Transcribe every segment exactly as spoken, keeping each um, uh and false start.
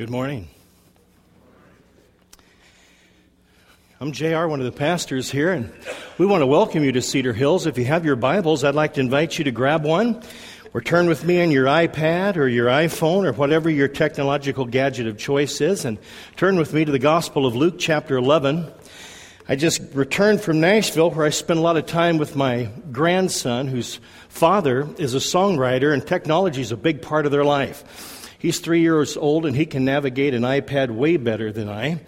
Good morning. I'm J R, one of the pastors here, and we want to welcome you to Cedar Hills. If you have your Bibles, I'd like to invite you to grab one or turn with me on your iPad or your iPhone or whatever your technological gadget of choice is, and turn with me to the Gospel of Luke, chapter eleven. I just returned from Nashville, where I spent a lot of time with my grandson, whose father is a songwriter, and technology is a big part of their life. He's three years old, and he can navigate an iPad way better than I. And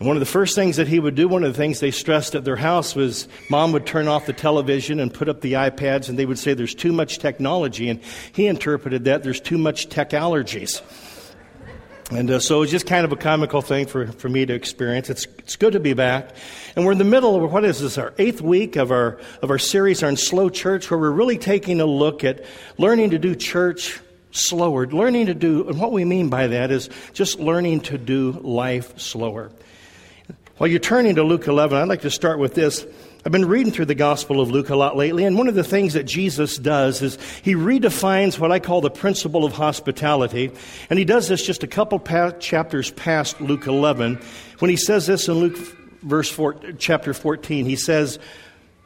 one of the first things that he would do, one of the things they stressed at their house was Mom would turn off the television and put up the iPads, and they would say there's too much technology. And he interpreted that there's too much tech allergies. And uh, so it's just kind of a comical thing for, for me to experience. It's it's good to be back. And we're in the middle of, what is this, our eighth week of our of our series on Slow Church, where we're really taking a look at learning to do church slower, learning to do, and what we mean by that is just learning to do life slower. While you're turning to Luke eleven, I'd like to start with this. I've been reading through the Gospel of Luke a lot lately, and one of the things that Jesus does is he redefines what I call the principle of hospitality, and he does this just a couple pa- chapters past Luke eleven. When he says this in Luke verse four, chapter fourteen, he says,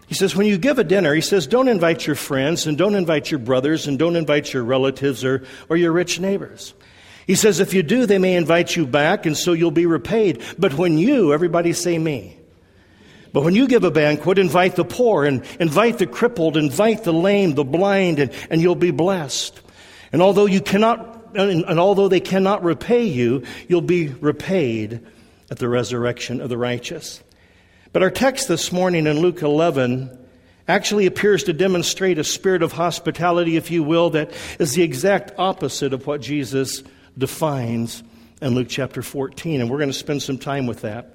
He says, when you give a dinner, he says, don't invite your friends and don't invite your brothers and don't invite your relatives or, or your rich neighbors. He says, if you do, they may invite you back, and so you'll be repaid. But when you, everybody say me. But when you give a banquet, invite the poor and invite the crippled, invite the lame, the blind, and, and you'll be blessed. And although you cannot, and, and although they cannot repay you, you'll be repaid at the resurrection of the righteous. But our text this morning in Luke eleven actually appears to demonstrate a spirit of hospitality, if you will, that is the exact opposite of what Jesus defines in Luke chapter fourteen. And we're going to spend some time with that.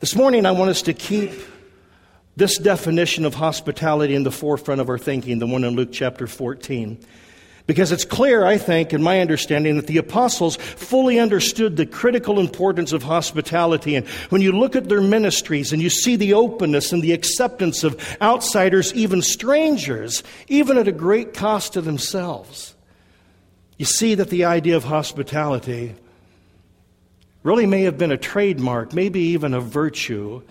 This morning, I want us to keep this definition of hospitality in the forefront of our thinking, the one in Luke chapter fourteen. Because it's clear, I think, in my understanding, that the apostles fully understood the critical importance of hospitality. And when you look at their ministries and you see the openness and the acceptance of outsiders, even strangers, even at a great cost to themselves, you see that the idea of hospitality really may have been a trademark, maybe even a virtue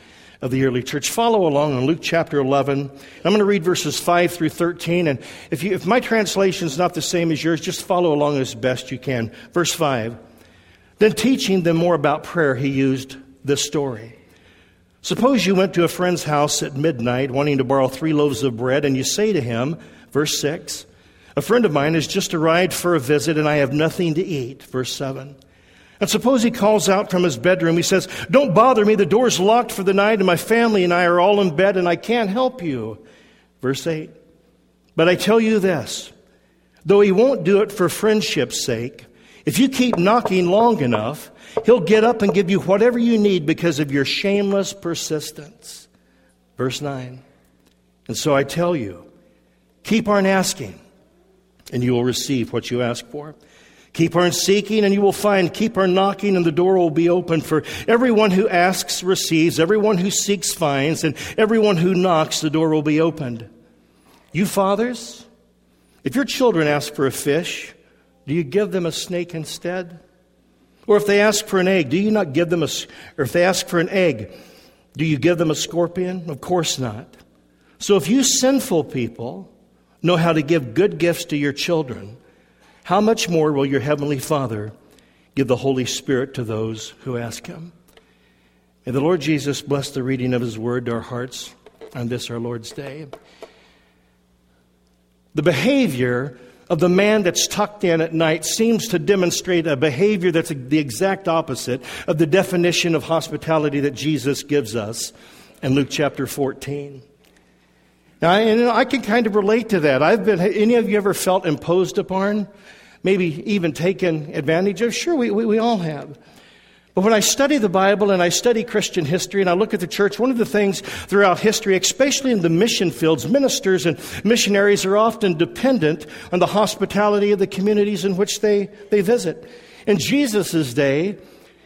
of the early church. Follow along in Luke chapter eleven. I'm going to read verses five through thirteen. And if, you, if my translation is not the same as yours, just follow along as best you can. Verse five, then teaching them more about prayer, he used this story. Suppose you went to a friend's house at midnight, wanting to borrow three loaves of bread, and you say to him, verse six, a friend of mine has just arrived for a visit, and I have nothing to eat. Verse seven. And suppose he calls out from his bedroom. He says, don't bother me. The door's locked for the night, and my family and I are all in bed, and I can't help you. Verse eight. But I tell you this, though he won't do it for friendship's sake, if you keep knocking long enough, he'll get up and give you whatever you need because of your shameless persistence. Verse nine. And so I tell you, keep on asking, and you will receive what you ask for. Keep on seeking, and you will find. Keep on knocking, and the door will be open. For everyone who asks receives. Everyone who seeks finds. And everyone who knocks, the door will be opened. You fathers, if your children ask for a fish, do you give them a snake instead? Or if they ask for an egg, do you not give them a... Or if they ask for an egg, do you give them a scorpion? Of course not. So if you sinful people know how to give good gifts to your children, how much more will your heavenly Father give the Holy Spirit to those who ask him? May the Lord Jesus bless the reading of his word to our hearts on this, our Lord's day. The behavior of the man that's tucked in at night seems to demonstrate a behavior that's the exact opposite of the definition of hospitality that Jesus gives us in Luke chapter fourteen. Now, and I can kind of relate to that. I've been. Any of you ever felt imposed upon, maybe even taken advantage of? Sure, we, we, we all have. But when I study the Bible and I study Christian history and I look at the church, one of the things throughout history, especially in the mission fields, ministers and missionaries are often dependent on the hospitality of the communities in which they, they visit. In Jesus' day,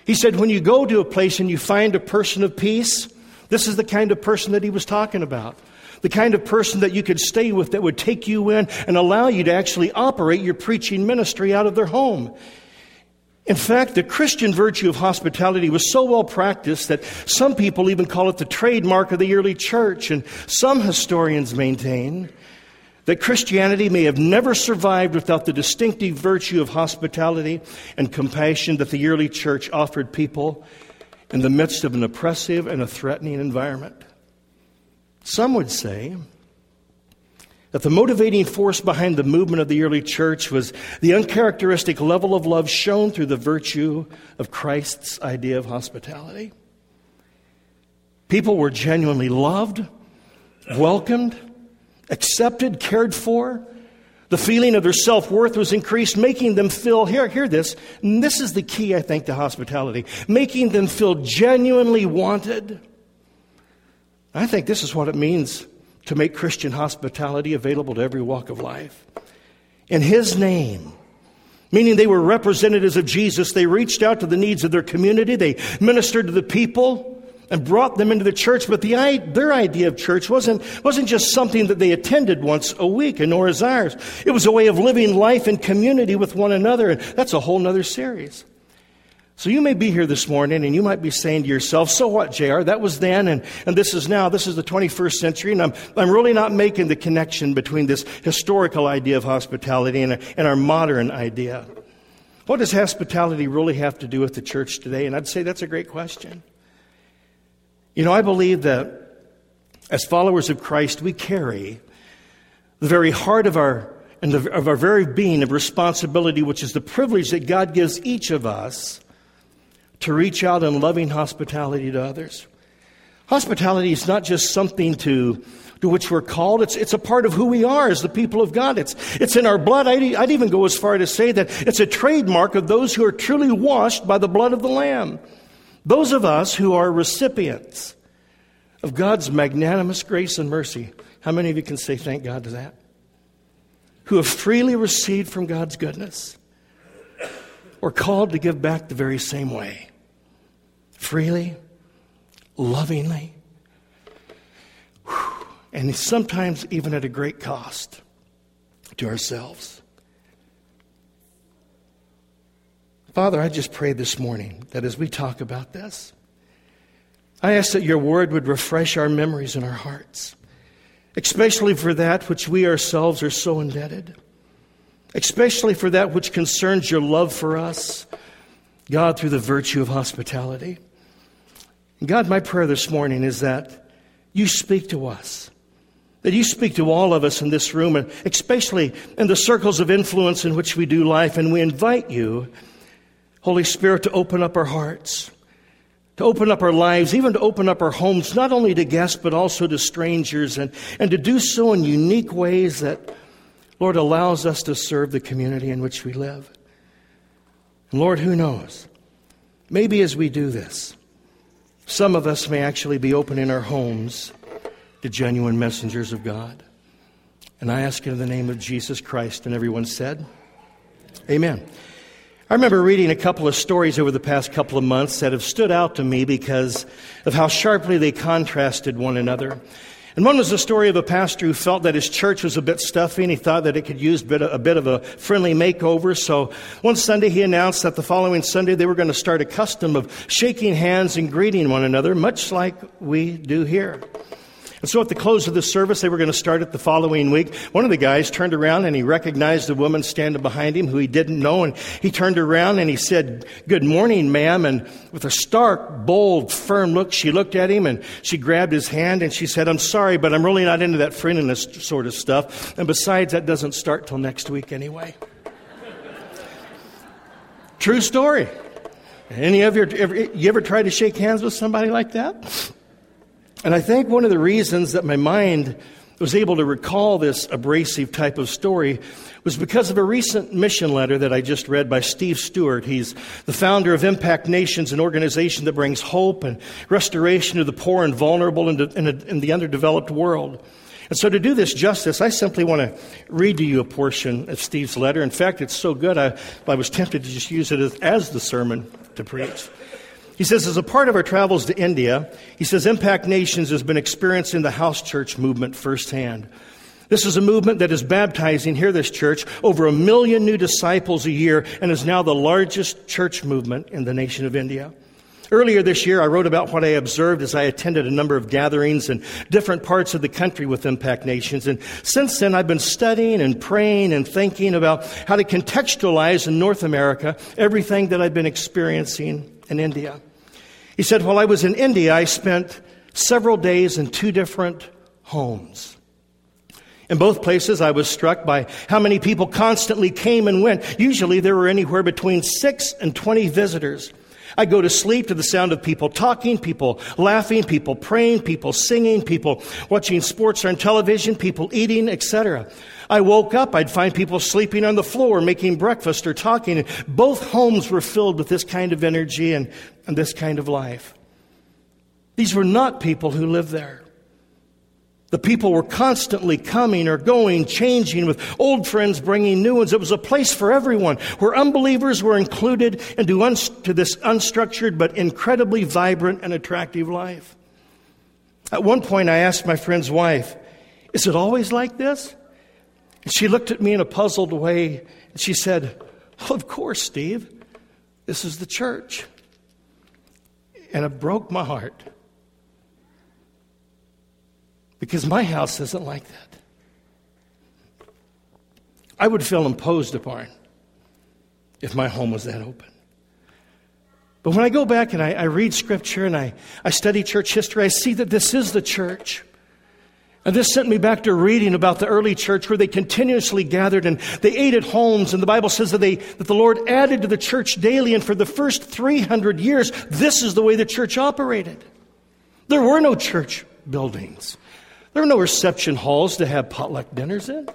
he said, when you go to a place and you find a person of peace, this is the kind of person that he was talking about. The kind of person that you could stay with that would take you in and allow you to actually operate your preaching ministry out of their home. In fact, the Christian virtue of hospitality was so well practiced that some people even call it the trademark of the early church, and some historians maintain that Christianity may have never survived without the distinctive virtue of hospitality and compassion that the early church offered people in the midst of an oppressive and a threatening environment. Some would say that the motivating force behind the movement of the early church was the uncharacteristic level of love shown through the virtue of Christ's idea of hospitality. People were genuinely loved, welcomed, accepted, cared for. The feeling of their self-worth was increased, making them feel, hear, hear this, and this is the key, I think, to hospitality, making them feel genuinely wanted. I think this is what it means to make Christian hospitality available to every walk of life. In His name, meaning they were representatives of Jesus, they reached out to the needs of their community, they ministered to the people, and brought them into the church. But the, their idea of church wasn't, wasn't just something that they attended once a week, and nor is ours. It was a way of living life in community with one another, and that's a whole nother series. So you may be here this morning, and you might be saying to yourself, so what, J R? That was then, and, and this is now. This is the twenty-first century, and I'm, I'm really not making the connection between this historical idea of hospitality and, and our modern idea. What does hospitality really have to do with the church today? And I'd say that's a great question. You know, I believe that as followers of Christ, we carry the very heart of our and the, of our very being of responsibility, which is the privilege that God gives each of us to reach out in loving hospitality to others. Hospitality is not just something to, to which we're called. It's, it's a part of who we are as the people of God. It's, it's in our blood. I'd, I'd even go as far to say that it's a trademark of those who are truly washed by the blood of the Lamb. Those of us who are recipients of God's magnanimous grace and mercy, how many of you can say thank God to that? Who have freely received from God's goodness, or called to give back the very same way, freely, lovingly, and sometimes even at a great cost to ourselves. Father, I just pray this morning that as we talk about this, I ask that your word would refresh our memories and our hearts, especially for that which we ourselves are so indebted, especially for that which concerns your love for us, God, through the virtue of hospitality. And God, my prayer this morning is that you speak to us, that you speak to all of us in this room, and especially in the circles of influence in which we do life, and we invite you, Holy Spirit, to open up our hearts, to open up our lives, even to open up our homes, not only to guests, but also to strangers, and, and to do so in unique ways that, Lord, allows us to serve the community in which we live. And Lord, who knows? Maybe as we do this, some of us may actually be open in our homes to genuine messengers of God. And I ask it in the name of Jesus Christ, and everyone said, amen. I remember reading a couple of stories over the past couple of months that have stood out to me because of how sharply they contrasted one another. And one was the story of a pastor who felt that his church was a bit stuffy, and he thought that it could use a bit of a, bit of a friendly makeover. So one Sunday he announced that the following Sunday they were going to start a custom of shaking hands and greeting one another, much like we do here. And so at the close of the service, they were going to start it the following week. One of the guys turned around and he recognized the woman standing behind him who he didn't know. And he turned around and he said, "Good morning, ma'am." And with a stark, bold, firm look, she looked at him and she grabbed his hand and she said, "I'm sorry, but I'm really not into that friendliness sort of stuff. And besides, that doesn't start till next week anyway." True story. Any of your, ever, you ever try to shake hands with somebody like that? And I think one of the reasons that my mind was able to recall this abrasive type of story was because of a recent mission letter that I just read by Steve Stewart. He's the founder of Impact Nations, an organization that brings hope and restoration to the poor and vulnerable in the, in the underdeveloped world. And so to do this justice, I simply want to read to you a portion of Steve's letter. In fact, it's so good, I, I was tempted to just use it as, as the sermon to preach. He says, as a part of our travels to India, he says, Impact Nations has been experiencing the house church movement firsthand. This is a movement that is baptizing, hear this church, over a million new disciples a year and is now the largest church movement in the nation of India. Earlier this year, I wrote about what I observed as I attended a number of gatherings in different parts of the country with Impact Nations. And since then, I've been studying and praying and thinking about how to contextualize in North America everything that I've been experiencing in India. He said, while I was in India, I spent several days in two different homes. In both places, I was struck by how many people constantly came and went. Usually, there were anywhere between six and twenty visitors. I'd go to sleep to the sound of people talking, people laughing, people praying, people singing, people watching sports on television, people eating, et cetera. I woke up, I'd find people sleeping on the floor, making breakfast or talking. And both homes were filled with this kind of energy and, and this kind of life. These were not people who lived there. The people were constantly coming or going, changing, with old friends bringing new ones. It was a place for everyone, where unbelievers were included into un- to this unstructured but incredibly vibrant and attractive life. At one point, I asked my friend's wife, "Is it always like this?" And she looked at me in a puzzled way, and she said, "Well, of course, Steve. This is the church." And it broke my heart. Because my house isn't like that. I would feel imposed upon if my home was that open. But when I go back and I, I read Scripture and I, I study church history, I see that this is the church. And this sent me back to reading about the early church where they continuously gathered and they ate at homes. And the Bible says that, they, that the Lord added to the church daily. And for the first three hundred years, this is the way the church operated. There were no church buildings. There were no reception halls to have potluck dinners in.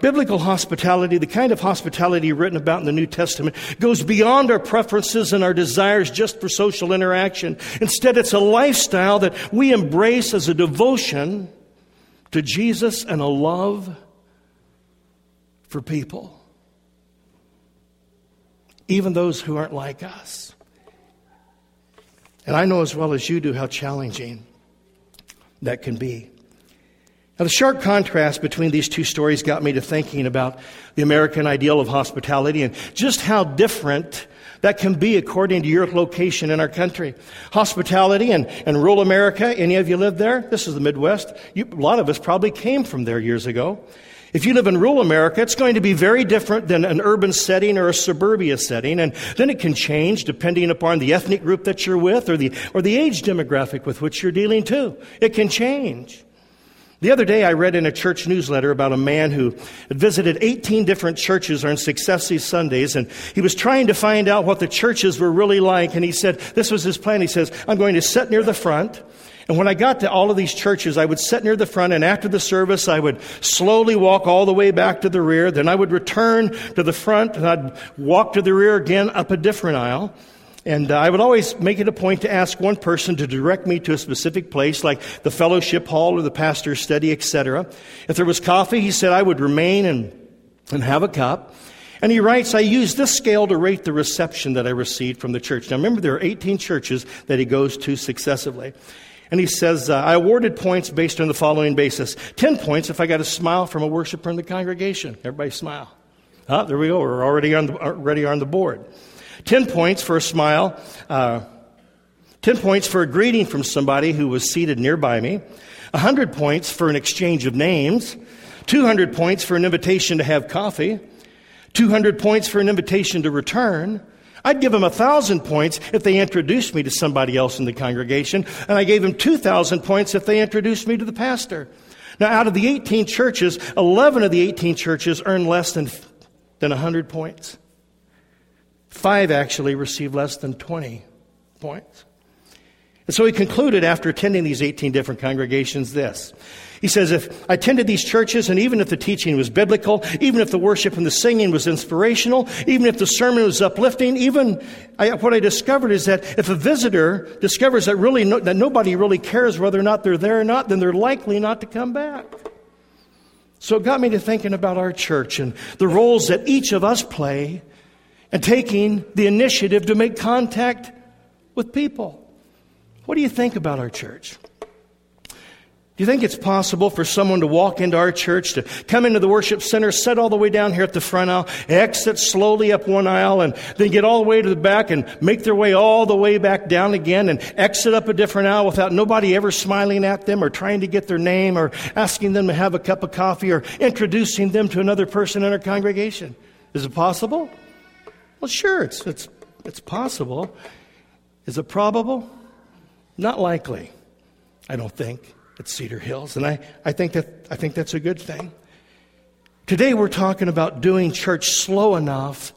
Biblical hospitality, the kind of hospitality written about in the New Testament, goes beyond our preferences and our desires just for social interaction. Instead, it's a lifestyle that we embrace as a devotion to Jesus and a love for people, even those who aren't like us. And I know as well as you do how challenging that can be. Now, the sharp contrast between these two stories got me to thinking about the American ideal of hospitality and just how different that can be according to your location in our country. Hospitality in, in rural America, any of you live there? This is the Midwest. You, a lot of us probably came from there years ago. If you live in rural America, it's going to be very different than an urban setting or a suburbia setting, and then it can change depending upon the ethnic group that you're with or the or the age demographic with which you're dealing too. It can change. The other day I read in a church newsletter about a man who had visited eighteen different churches on successive Sundays, and he was trying to find out what the churches were really like, and he said, this was his plan. He says, I'm going to sit near the front. And when I got to all of these churches, I would sit near the front, and after the service, I would slowly walk all the way back to the rear. Then I would return to the front, and I'd walk to the rear again up a different aisle. And uh, I would always make it a point to ask one person to direct me to a specific place, like the fellowship hall or the pastor's study, et cetera. If there was coffee, he said I would remain and, and have a cup. And he writes, I use this scale to rate the reception that I received from the church. Now, remember, there are eighteen churches that he goes to successively. And he says, uh, I awarded points based on the following basis. Ten points if I got a smile from a worshiper in the congregation. Everybody smile. Ah, there we go. We're already on the, already on the board. Ten points for a smile. Uh, ten points for a greeting from somebody who was seated nearby me. A hundred points for an exchange of names. Two hundred points for an invitation to have coffee. Two hundred points for an invitation to return. I'd give them one thousand points if they introduced me to somebody else in the congregation, and I gave them two thousand points if they introduced me to the pastor. Now, out of the eighteen churches, eleven of the eighteen churches earned less than, than one hundred points. Five actually received less than twenty points. And so he concluded after attending these eighteen different congregations this. He says, if I attended these churches, and even if the teaching was biblical, even if the worship and the singing was inspirational, even if the sermon was uplifting, even I, what I discovered is that if a visitor discovers that really no, that nobody really cares whether or not they're there or not, then they're likely not to come back. So it got me to thinking about our church and the roles that each of us play and taking the initiative to make contact with people. What do you think about our church? Do you think it's possible for someone to walk into our church, to come into the worship center, sit all the way down here at the front aisle, exit slowly up one aisle, and then get all the way to the back and make their way all the way back down again and exit up a different aisle without nobody ever smiling at them or trying to get their name or asking them to have a cup of coffee or introducing them to another person in our congregation? Is it possible? Well, sure, it's it's it's possible. Is it probable? Not likely, I don't think. At Cedar Hills, and I, I think that I think that's a good thing. Today we're talking about doing church slow enough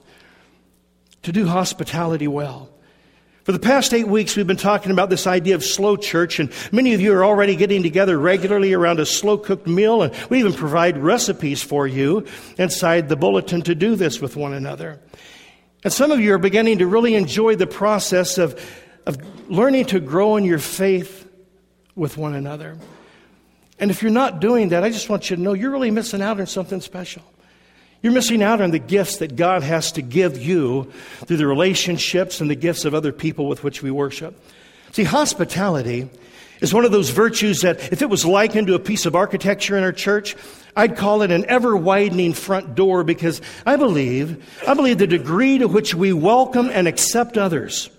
to do hospitality well. For the past eight weeks, we've been talking about this idea of slow church, and many of you are already getting together regularly around a slow-cooked meal, and we even provide recipes for you inside the bulletin to do this with one another. And some of you are beginning to really enjoy the process of of learning to grow in your faith with one another. And if you're not doing that, I just want you to know you're really missing out on something special. You're missing out on the gifts that God has to give you through the relationships and the gifts of other people with which we worship. See, hospitality is one of those virtues that if it was likened to a piece of architecture in our church, I'd call it an ever-widening front door, because I believe, I believe the degree to which we welcome and accept others,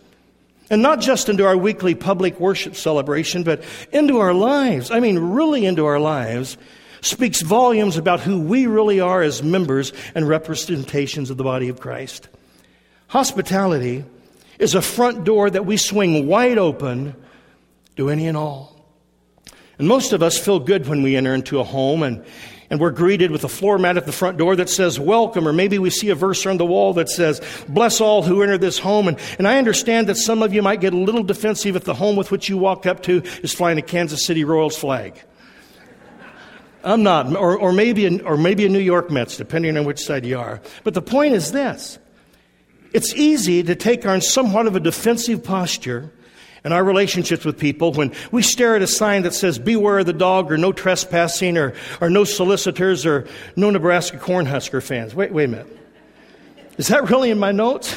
and not just into our weekly public worship celebration, but into our lives, I mean really into our lives, speaks volumes about who we really are as members and representations of the body of Christ. Hospitality is a front door that we swing wide open to any and all. And most of us feel good when we enter into a home and And we're greeted with a floor mat at the front door that says, welcome. Or maybe we see a verse on the wall that says, bless all who enter this home. And, and I understand that some of you might get a little defensive if the home with which you walk up to is flying a Kansas City Royals flag. I'm not. Or, or, maybe a, or maybe a New York Mets, depending on which side you are. But the point is this. It's easy to take on somewhat of a defensive posture in our relationships with people when we stare at a sign that says, beware of the dog, or no trespassing, or, or no solicitors, or no Nebraska Cornhusker fans. Wait, wait a minute. Is that really in my notes?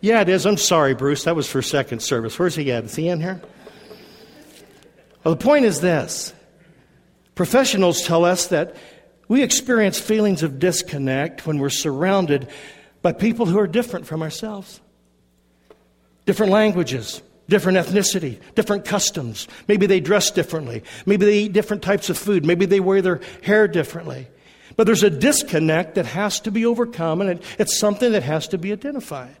Yeah, it is. I'm sorry, Bruce. That was for second service. Where's he at? Is he in here? Well, the point is this. Professionals tell us that we experience feelings of disconnect when we're surrounded by people who are different from ourselves. Different languages, different ethnicity, different customs. Maybe they dress differently. Maybe they eat different types of food. Maybe they wear their hair differently. But there's a disconnect that has to be overcome, and it, it's something that has to be identified.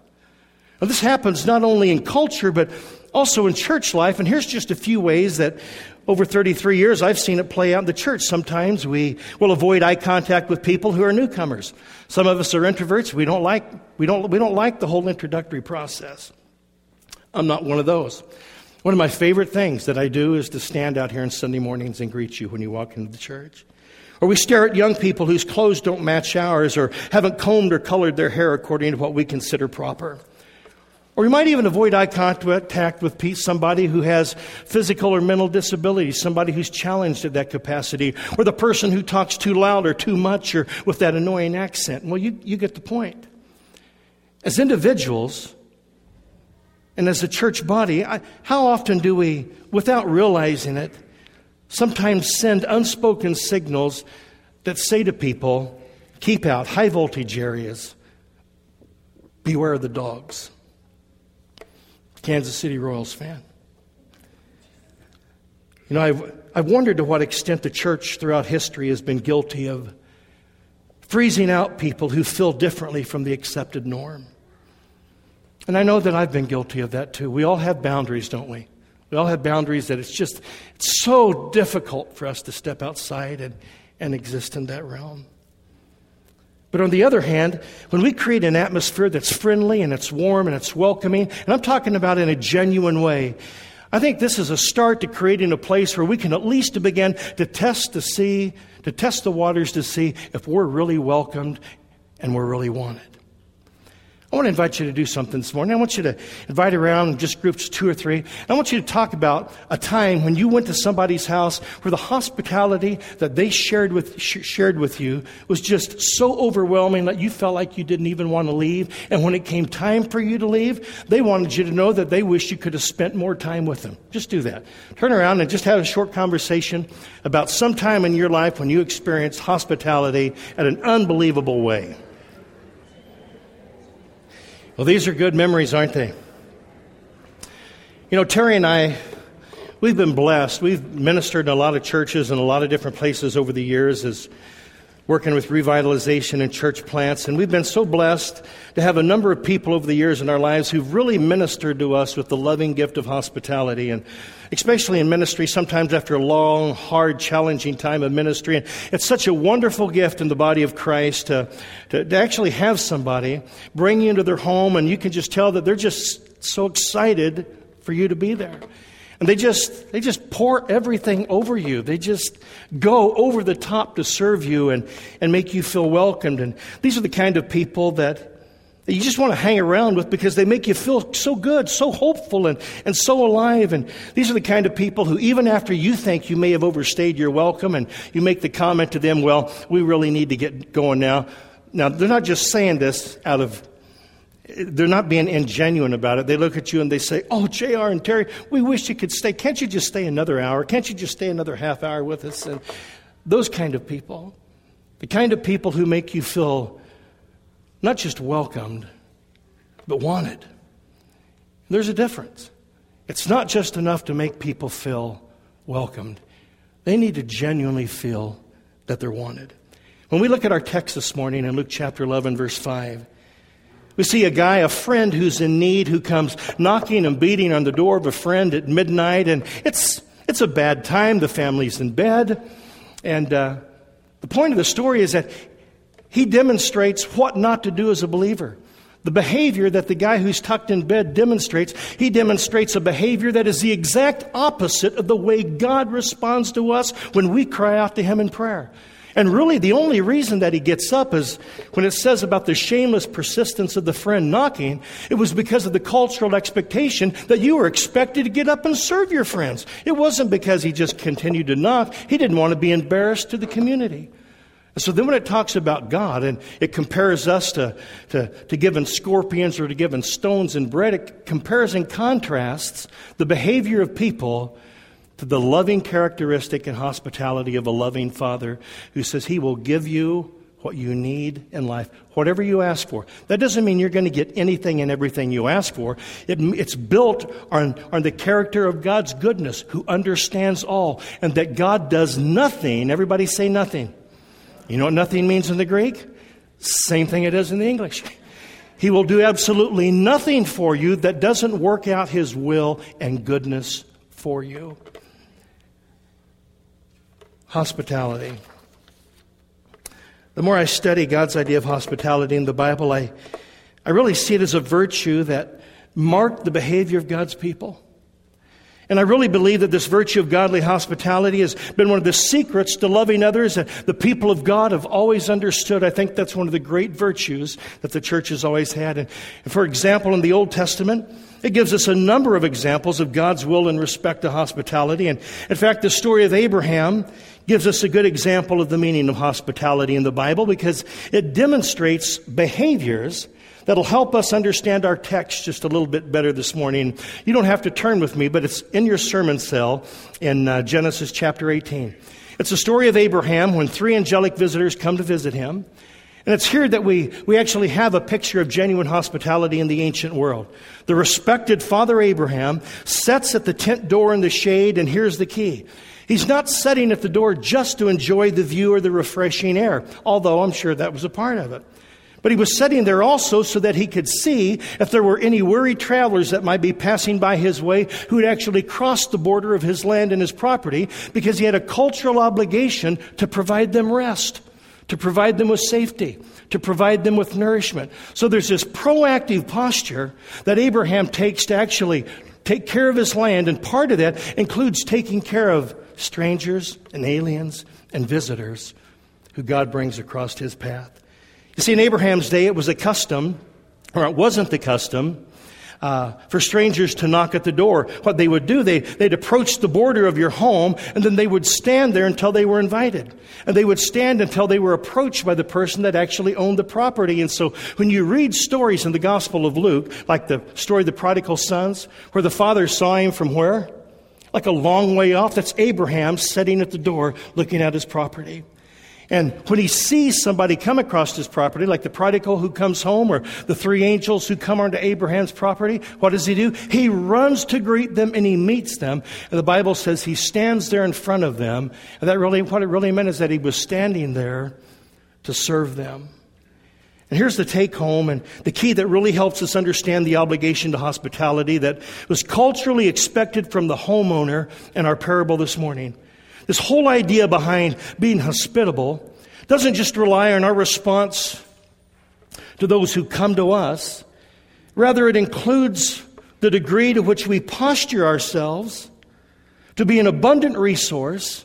Now, this happens not only in culture, but also in church life. And here's just a few ways that over thirty-three years I've seen it play out in the church. Sometimes we will avoid eye contact with people who are newcomers. Some of us are introverts. We don't like, we don't, we don't like the whole introductory process. I'm not one of those. One of my favorite things that I do is to stand out here on Sunday mornings and greet you when you walk into the church. Or we stare at young people whose clothes don't match ours or haven't combed or colored their hair according to what we consider proper. Or we might even avoid eye contact with somebody who has physical or mental disabilities, somebody who's challenged at that capacity, or the person who talks too loud or too much or with that annoying accent. Well, you, you get the point. As individuals, and as a church body, I, how often do we, without realizing it, sometimes send unspoken signals that say to people, keep out, high voltage areas, beware of the dogs, Kansas City Royals fan. You know, I've, I've wondered to what extent the church throughout history has been guilty of freezing out people who feel differently from the accepted norm. And I know that I've been guilty of that too. We all have boundaries, don't we? We all have boundaries that it's just it's so difficult for us to step outside and, and exist in that realm. But on the other hand, when we create an atmosphere that's friendly and it's warm and it's welcoming, and I'm talking about in a genuine way, I think this is a start to creating a place where we can at least begin to test to see, to test the waters to see if we're really welcomed and we're really wanted. I want to invite you to do something this morning. I want you to invite around just groups two or three. I want you to talk about a time when you went to somebody's house where the hospitality that they shared with sh- shared with you was just so overwhelming that you felt like you didn't even want to leave. And when it came time for you to leave, they wanted you to know that they wished you could have spent more time with them. Just do that. Turn around and just have a short conversation about some time in your life when you experienced hospitality in an unbelievable way. Well, these are good memories, aren't they? You know, Terry and I, we've been blessed. We've ministered in a lot of churches and a lot of different places over the years as working with revitalization and church plants. And we've been so blessed to have a number of people over the years in our lives who've really ministered to us with the loving gift of hospitality. And especially in ministry, sometimes after a long, hard, challenging time of ministry. And it's such a wonderful gift in the body of Christ to, to, to actually have somebody bring you into their home, and you can just tell that they're just so excited for you to be there. And they just they just pour everything over you. They just go over the top to serve you and, and make you feel welcomed. And these are the kind of people that you just want to hang around with because they make you feel so good, so hopeful, and, and so alive. And these are the kind of people who, even after you think you may have overstayed your welcome and you make the comment to them, well, we really need to get going now. Now, they're not just saying this out of They're not being ingenuine about it. They look at you and they say, oh, J R and Terry, we wish you could stay. Can't you just stay another hour? Can't you just stay another half hour with us? And those kind of people, the kind of people who make you feel not just welcomed, but wanted. There's a difference. It's not just enough to make people feel welcomed. They need to genuinely feel that they're wanted. When we look at our text this morning in Luke chapter eleven, verse five, we see a guy, a friend who's in need, who comes knocking and beating on the door of a friend at midnight. And it's it's a bad time. The family's in bed. And uh, the point of the story is that he demonstrates what not to do as a believer. The behavior that the guy who's tucked in bed demonstrates, he demonstrates a behavior that is the exact opposite of the way God responds to us when we cry out to him in prayer. And really, the only reason that he gets up is when it says about the shameless persistence of the friend knocking, it was because of the cultural expectation that you were expected to get up and serve your friends. It wasn't because he just continued to knock. He didn't want to be embarrassed to the community. So then when it talks about God and it compares us to, to, to giving scorpions or to giving stones and bread, it compares and contrasts the behavior of people to the loving characteristic and hospitality of a loving Father who says he will give you what you need in life, whatever you ask for. That doesn't mean you're going to get anything and everything you ask for. It, it's built on, on the character of God's goodness, who understands all, and that God does nothing. Everybody say nothing. You know what nothing means in the Greek? Same thing it does in the English. He will do absolutely nothing for you that doesn't work out his will and goodness for you. Hospitality. The more I study God's idea of hospitality in the Bible, I, I really see it as a virtue that marked the behavior of God's people. And I really believe that this virtue of godly hospitality has been one of the secrets to loving others that the people of God have always understood. I think that's one of the great virtues that the church has always had. And for example, in the Old Testament, it gives us a number of examples of God's will in respect to hospitality. And in fact, the story of Abraham gives us a good example of the meaning of hospitality in the Bible, because it demonstrates behaviors that'll help us understand our text just a little bit better this morning. You don't have to turn with me, but it's in your sermon cell in uh, Genesis chapter eighteen. It's the story of Abraham when three angelic visitors come to visit him. And it's here that we, we actually have a picture of genuine hospitality in the ancient world. The respected father Abraham sets at the tent door in the shade, and here's the key. He's not sitting at the door just to enjoy the view or the refreshing air, although I'm sure that was a part of it. But he was sitting there also so that he could see if there were any weary travelers that might be passing by his way who had actually crossed the border of his land and his property, because he had a cultural obligation to provide them rest, to provide them with safety, to provide them with nourishment. So there's this proactive posture that Abraham takes to actually take care of his land, and part of that includes taking care of strangers and aliens and visitors who God brings across his path. You see, in Abraham's day, it was a custom or it wasn't the custom uh, for strangers to knock at the door. What they would do, they, they'd approach the border of your home, and then they would stand there until they were invited. And they would stand until they were approached by the person that actually owned the property. And so when you read stories in the Gospel of Luke, like the story of the prodigal sons, where the father saw him from where? Like a long way off. That's Abraham sitting at the door looking at his property. And when he sees somebody come across his property, like the prodigal who comes home or the three angels who come onto Abraham's property, what does he do? He runs to greet them and he meets them. And the Bible says he stands there in front of them. And that really, what it really meant is that he was standing there to serve them. And here's the take home and the key that really helps us understand the obligation to hospitality that was culturally expected from the homeowner in our parable this morning. This whole idea behind being hospitable doesn't just rely on our response to those who come to us. Rather, it includes the degree to which we posture ourselves to be an abundant resource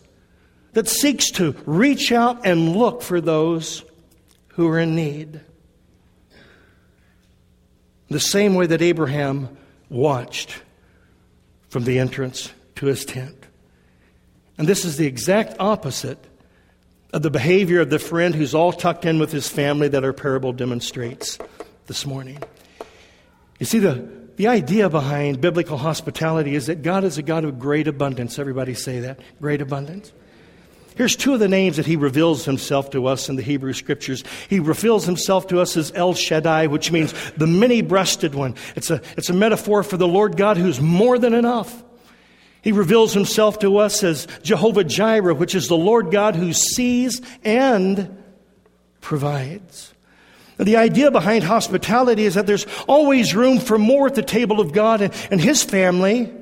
that seeks to reach out and look for those who are in need. The same way that Abraham watched from the entrance to his tent. And this is the exact opposite of the behavior of the friend who's all tucked in with his family that our parable demonstrates this morning. You see, the, the idea behind biblical hospitality is that God is a God of great abundance. Everybody say that, great abundance. Here's two of the names that he reveals himself to us in the Hebrew Scriptures. He reveals himself to us as El Shaddai, which means the many-breasted one. It's a, it's a metaphor for the Lord God who's more than enough. He reveals himself to us as Jehovah-Jireh, which is the Lord God who sees and provides. And the idea behind hospitality is that there's always room for more at the table of God and, and his family.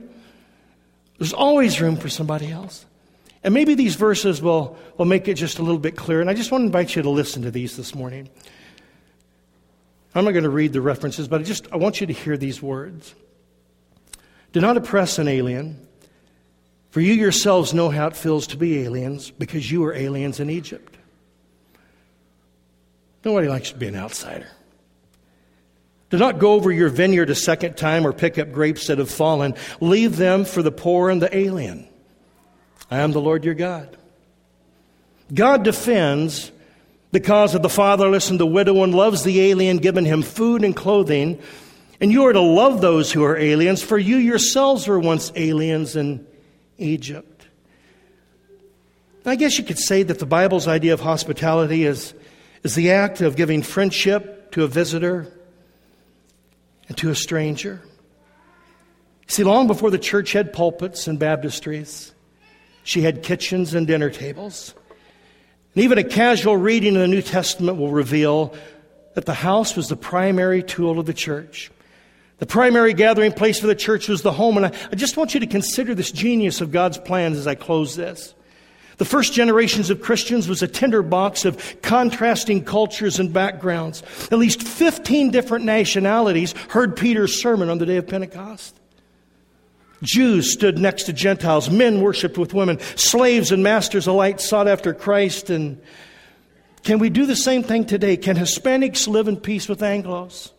There's always room for somebody else. And maybe these verses will, will make it just a little bit clearer. And I just want to invite you to listen to these this morning. I'm not going to read the references, but I just I want you to hear these words. Do not oppress an alien. For you yourselves know how it feels to be aliens because you were aliens in Egypt. Nobody likes to be an outsider. Do not go over your vineyard a second time or pick up grapes that have fallen. Leave them for the poor and the alien. I am the Lord your God. God defends the cause of the fatherless and the widow and loves the alien, giving him food and clothing. And you are to love those who are aliens, for you yourselves were once aliens and Egypt. I guess you could say that the Bible's idea of hospitality is, is the act of giving friendship to a visitor and to a stranger. See, long before the church had pulpits and baptistries, she had kitchens and dinner tables. And even a casual reading of the New Testament will reveal that the house was the primary tool of the church. The primary gathering place for the church was the home. And I, I just want you to consider this genius of God's plans as I close this. The first generations of Christians was a tinderbox of contrasting cultures and backgrounds. At least fifteen different nationalities heard Peter's sermon on the day of Pentecost. Jews stood next to Gentiles. Men worshiped with women. Slaves and masters alike sought after Christ. And can we do the same thing today? Can Hispanics live in peace with Anglos?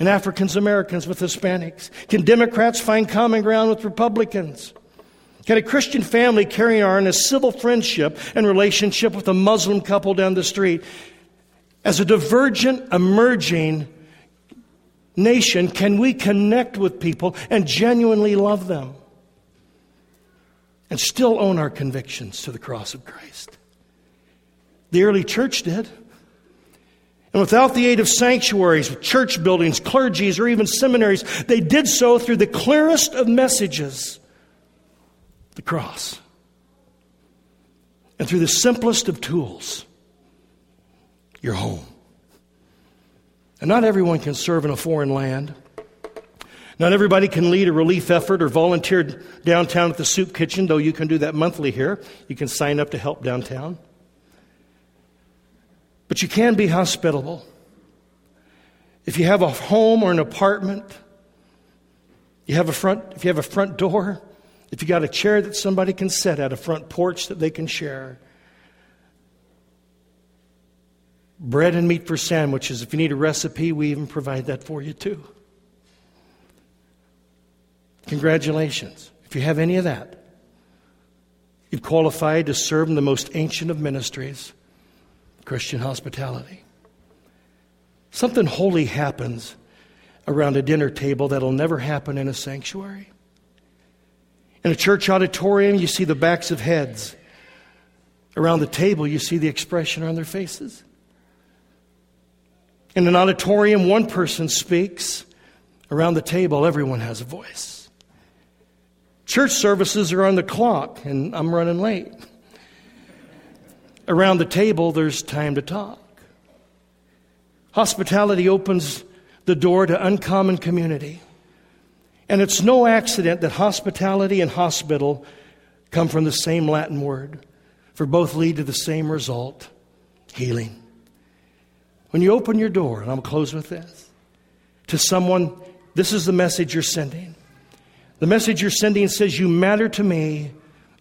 And Africans Americans with Hispanics? Can Democrats find common ground with Republicans? Can a Christian family carry on a civil friendship and relationship with a Muslim couple down the street? As a divergent, emerging nation, can we connect with people and genuinely love them and still own our convictions to the cross of Christ? The early church did. And without the aid of sanctuaries, church buildings, clergies, or even seminaries, they did so through the clearest of messages, the cross. And through the simplest of tools, your home. And not everyone can serve in a foreign land. Not everybody can lead a relief effort or volunteer downtown at the soup kitchen, though you can do that monthly here. You can sign up to help downtown. But you can be hospitable. If you have a home or an apartment, you have a front, if you have a front door, if you got a chair that somebody can sit at, a front porch that they can share. Bread and meat for sandwiches. If you need a recipe, we even provide that for you too. Congratulations. If you have any of that, you've qualified to serve in the most ancient of ministries, Christian hospitality. Something holy happens around a dinner table that'll never happen in a sanctuary. In a church auditorium, you see the backs of heads. Around the table, you see the expression on their faces. In an auditorium, one person speaks. Around the table, everyone has a voice. Church services are on the clock, and I'm running late. Around the table, there's time to talk. Hospitality opens the door to uncommon community. And it's no accident that hospitality and hospital come from the same Latin word, for both lead to the same result, healing. When you open your door, and I'm going to close with this, to someone, this is the message you're sending. The message you're sending says, you matter to me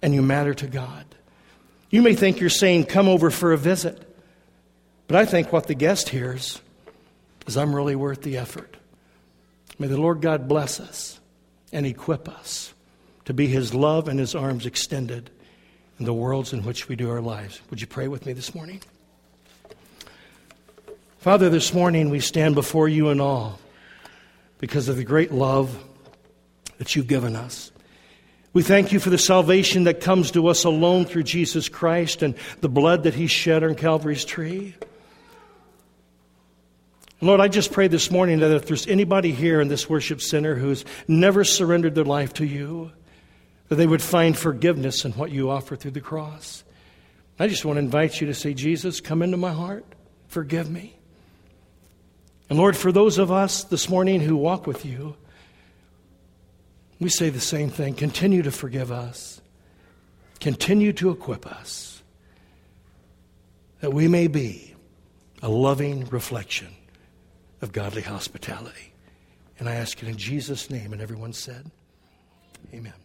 and you matter to God. You may think you're saying, come over for a visit. But I think what the guest hears is, I'm really worth the effort. May the Lord God bless us and equip us to be his love and his arms extended in the worlds in which we do our lives. Would you pray with me this morning? Father, this morning we stand before you in awe because of the great love that you've given us. We thank you for the salvation that comes to us alone through Jesus Christ and the blood that he shed on Calvary's tree. Lord, I just pray this morning that if there's anybody here in this worship center who's never surrendered their life to you, that they would find forgiveness in what you offer through the cross. I just want to invite you to say, Jesus, come into my heart. Forgive me. And Lord, for those of us this morning who walk with you, we say the same thing. Continue to forgive us. Continue to equip us that we may be a loving reflection of godly hospitality. And I ask it in Jesus' name, and everyone said, amen.